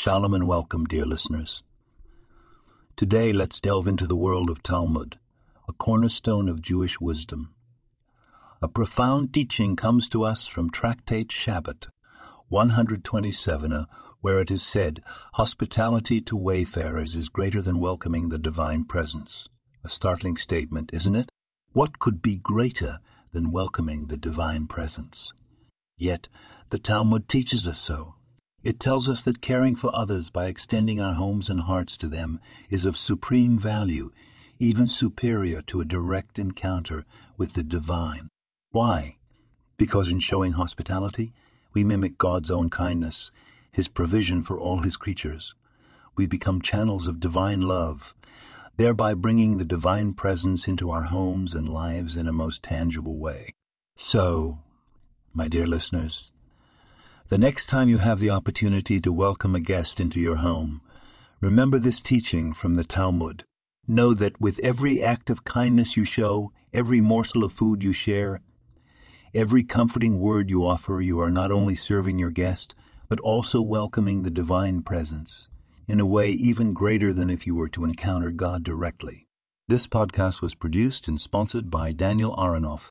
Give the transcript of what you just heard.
Shalom and welcome, dear listeners. Today, let's delve into the world of Talmud, a cornerstone of Jewish wisdom. A profound teaching comes to us from Tractate Shabbat, 127, where it is said, "Hospitality to wayfarers is greater than welcoming the divine presence." A startling statement, isn't it? What could be greater than welcoming the divine presence? Yet, the Talmud teaches us so. It tells us that caring for others by extending our homes and hearts to them is of supreme value, even superior to a direct encounter with the divine. Why? Because in showing hospitality, we mimic God's own kindness, His provision for all His creatures. We become channels of divine love, thereby bringing the divine presence into our homes and lives in a most tangible way. So, my dear listeners, the next time you have the opportunity to welcome a guest into your home, remember this teaching from the Talmud. Know that with every act of kindness you show, every morsel of food you share, every comforting word you offer, you are not only serving your guest, but also welcoming the divine presence in a way even greater than if you were to encounter God directly. This podcast was produced and sponsored by Daniel Aronoff.